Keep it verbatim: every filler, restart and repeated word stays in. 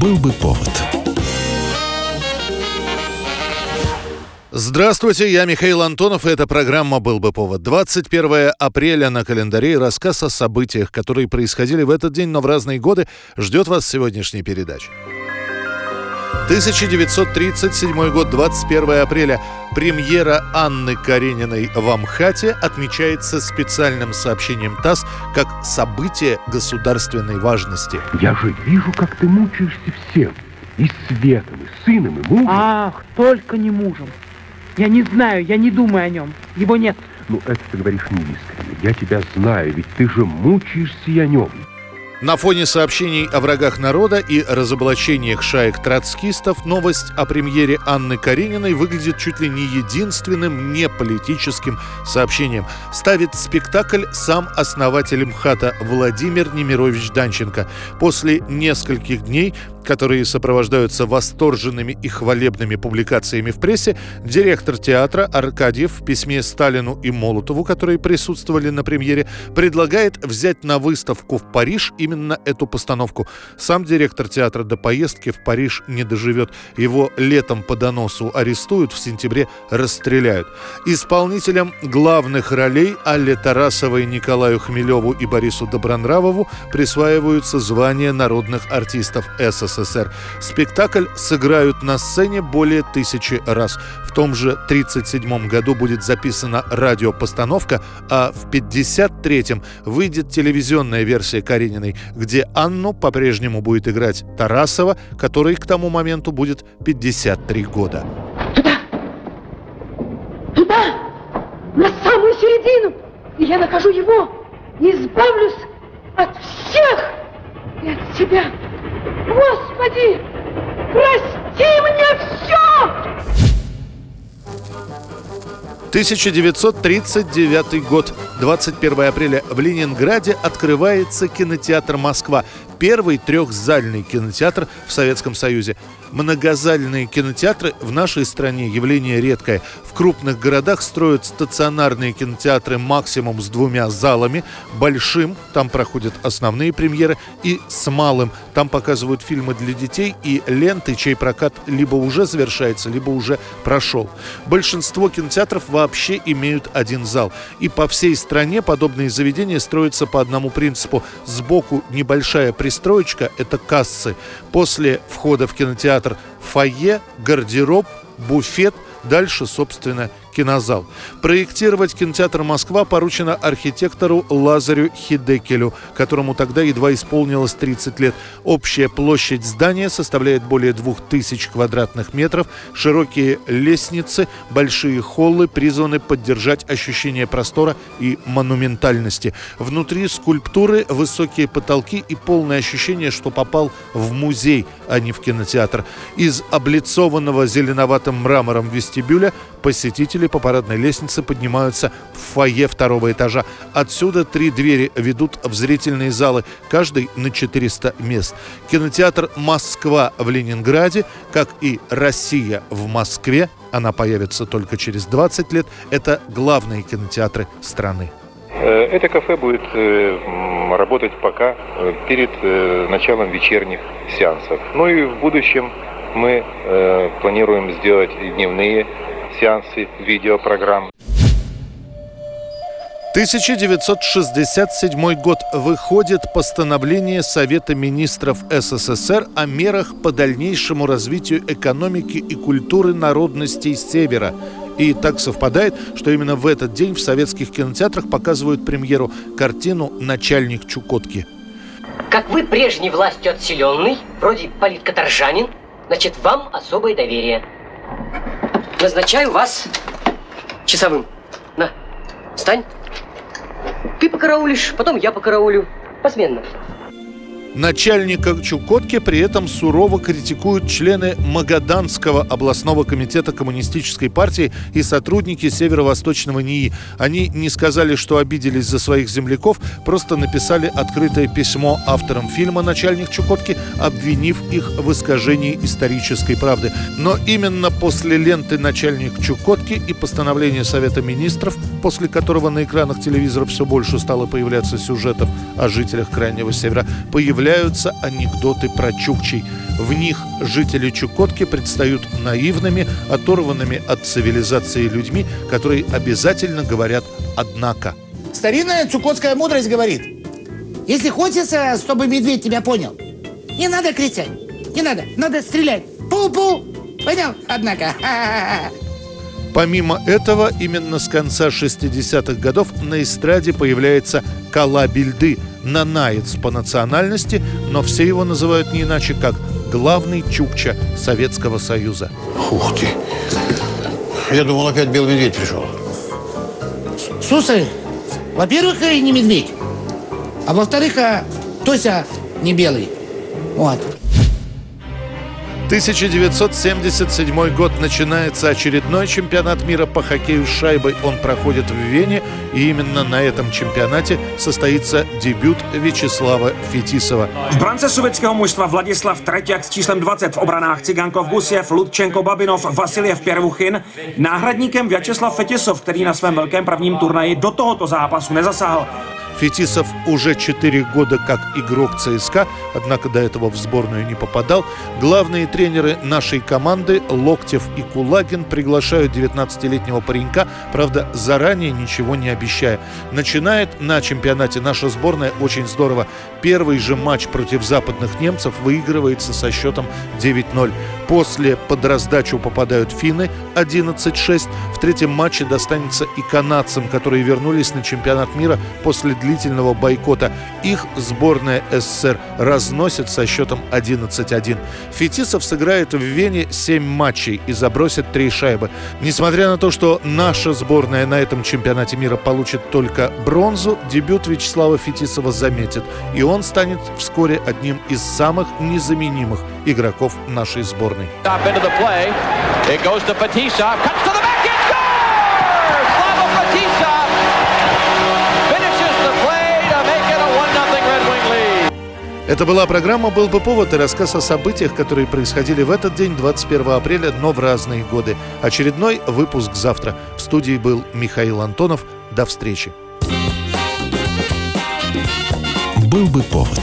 «Был бы повод». Здравствуйте, я Михаил Антонов, и эта программа «Был бы повод». двадцать первое апреля на календаре, рассказ о событиях, которые происходили в этот день, но в разные годы, ждет вас сегодняшняя передача. тысяча девятьсот тридцать седьмой год, двадцать первое апреля. Премьера Анны Карениной в МХАТе отмечается специальным сообщением ТАСС как событие государственной важности. Я же вижу, как ты мучаешься всем. И светом, и сыном, и мужем. Ах, только не мужем. Я не знаю, я не думаю о нем. Его нет. Ну, это ты говоришь неискренне. Я тебя знаю, ведь ты же мучаешься и о нем. На фоне сообщений о врагах народа и разоблачениях шаек-троцкистов новость о премьере Анны Карениной выглядит чуть ли не единственным неполитическим сообщением. Ставит спектакль сам основатель МХАТа Владимир Немирович-Данченко. После нескольких дней, которые сопровождаются восторженными и хвалебными публикациями в прессе, директор театра Аркадьев в письме Сталину и Молотову, которые присутствовали на премьере, предлагает взять на выставку в Париж именно эту постановку. Сам директор театра до поездки в Париж не доживет. Его летом по доносу арестуют, в сентябре расстреляют. Исполнителям главных ролей Алле Тарасовой, Николаю Хмелеву и Борису Добронравову присваиваются звания народных артистов СССР. СССР. Спектакль сыграют на сцене более тысячи раз. В том же тысяча девятьсот тридцать седьмом году будет записана радиопостановка, а в пятьдесят третьем выйдет телевизионная версия Карениной, где Анну по-прежнему будет играть Тарасова, которой к тому моменту будет пятьдесят три года. Туда! Туда! На самую середину! И я нахожу его и избавлюсь от всех и от себя! Господи, прости мне все! тысяча девятьсот тридцать девятый год. двадцать первое апреля в Ленинграде открывается кинотеатр «Москва». Первый трехзальный кинотеатр в Советском Союзе. Многозальные кинотеатры в нашей стране явление редкое. В крупных городах строят стационарные кинотеатры максимум с двумя залами. Большим, там проходят основные премьеры, и с малым. Там показывают фильмы для детей и ленты, чей прокат либо уже завершается, либо уже прошел. Большинство кинотеатров вообще имеют один зал. И по всей стране подобные заведения строятся по одному принципу. Сбоку небольшая премьера. Пристроечка – это кассы. После входа в кинотеатр фойе, гардероб, буфет, дальше, собственно, кинозал. Проектировать кинотеатр «Москва» поручено архитектору Лазарю Хидекелю, которому тогда едва исполнилось тридцать лет. Общая площадь здания составляет более две тысячи квадратных метров. Широкие лестницы, большие холлы призваны поддержать ощущение простора и монументальности. Внутри скульптуры, высокие потолки и полное ощущение, что попал в музей, а не в кинотеатр. Из облицованного зеленоватым мрамором вестибюля посетитель по парадной лестнице поднимаются в фойе второго этажа. Отсюда три двери ведут в зрительные залы, каждый на четыреста мест. Кинотеатр «Москва» в Ленинграде, как и «Россия» в Москве, она появится только через двадцать лет, это главные кинотеатры страны. Это кафе будет работать пока перед началом вечерних сеансов. Ну и в будущем мы планируем сделать дневные сеансы видеопрограмм. тысяча девятьсот шестьдесят седьмой год. Выходит постановление Совета министров СССР о мерах по дальнейшему развитию экономики и культуры народностей Севера. И так совпадает, что именно в этот день в советских кинотеатрах показывают премьеру картину «Начальник Чукотки». Как вы прежней властью отселенный, вроде политкоторжанин, значит, вам особое доверие. Назначаю вас часовым. На, встань. Ты покараулишь, потом я покараулю. Посменно. Начальника Чукотки при этом сурово критикуют члены Магаданского областного комитета коммунистической партии и сотрудники Северо-Восточного НИИ. Они не сказали, что обиделись за своих земляков, просто написали открытое письмо авторам фильма «Начальник Чукотки», обвинив их в искажении исторической правды. Но именно после ленты «Начальник Чукотки» и постановления Совета министров, после которого на экранах телевизора все больше стало появляться сюжетов о жителях Крайнего Севера, появилось появляются анекдоты про чукчей. В них жители Чукотки предстают наивными, оторванными от цивилизации людьми, которые обязательно говорят «однако». Старинная чукотская мудрость говорит: если хочется, чтобы медведь тебя понял, не надо кричать, не надо, надо стрелять. Пу-пу! Понял? Однако. Помимо этого, именно с конца шестидесятых годов на эстраде появляется Кола Бельды, нанаец по национальности, но все его называют не иначе, как главный чукча Советского Союза. Ух ты! Я думал, опять белый медведь пришел. Слушай, во-первых, не медведь, а во-вторых, Тося не белый. Вот. тысяча девятьсот семьдесят седьмой год. Начинается очередной чемпионат мира по хоккею с шайбой. Он проходит в Вене, и именно на этом чемпионате состоится дебют Вячеслава Фетисова. В bramce sovětského mužstva Vladislav Treťák s číslem dvacet, v obranách Cigankov, Gusiev, Ludčenko, Babinov, Vasiljev, Pěrvuchin. Náhradníkem Vячеслав Фетисов, který na svém velkém prvním turnaji do tohoto zápasu nezasáhl. Фетисов уже четыре года как игрок ЦСКА, однако до этого в сборную не попадал. Главные тренеры нашей команды Локтев и Кулагин приглашают девятнадцатилетнего паренька, правда, заранее ничего не обещая. Начинает на чемпионате наша сборная очень здорово. Первый же матч против западных немцев выигрывается со счетом девять ноль. После под раздачу попадают финны одиннадцать шесть. В третьем матче достанется и канадцам, которые вернулись на чемпионат мира после длительного длительного бойкота. Их сборная СССР разносит со счетом одиннадцать один. Фетисов сыграет в Вене семь матчей и забросит три шайбы. Несмотря на то, что наша сборная на этом чемпионате мира получит только бронзу, дебют Вячеслава Фетисова заметит, и он станет вскоре одним из самых незаменимых игроков нашей сборной. Это была программа «Был бы повод» и рассказ о событиях, которые происходили в этот день, двадцать первого апреля, но в разные годы. Очередной выпуск завтра. В студии был Михаил Антонов. До встречи. «Был бы повод».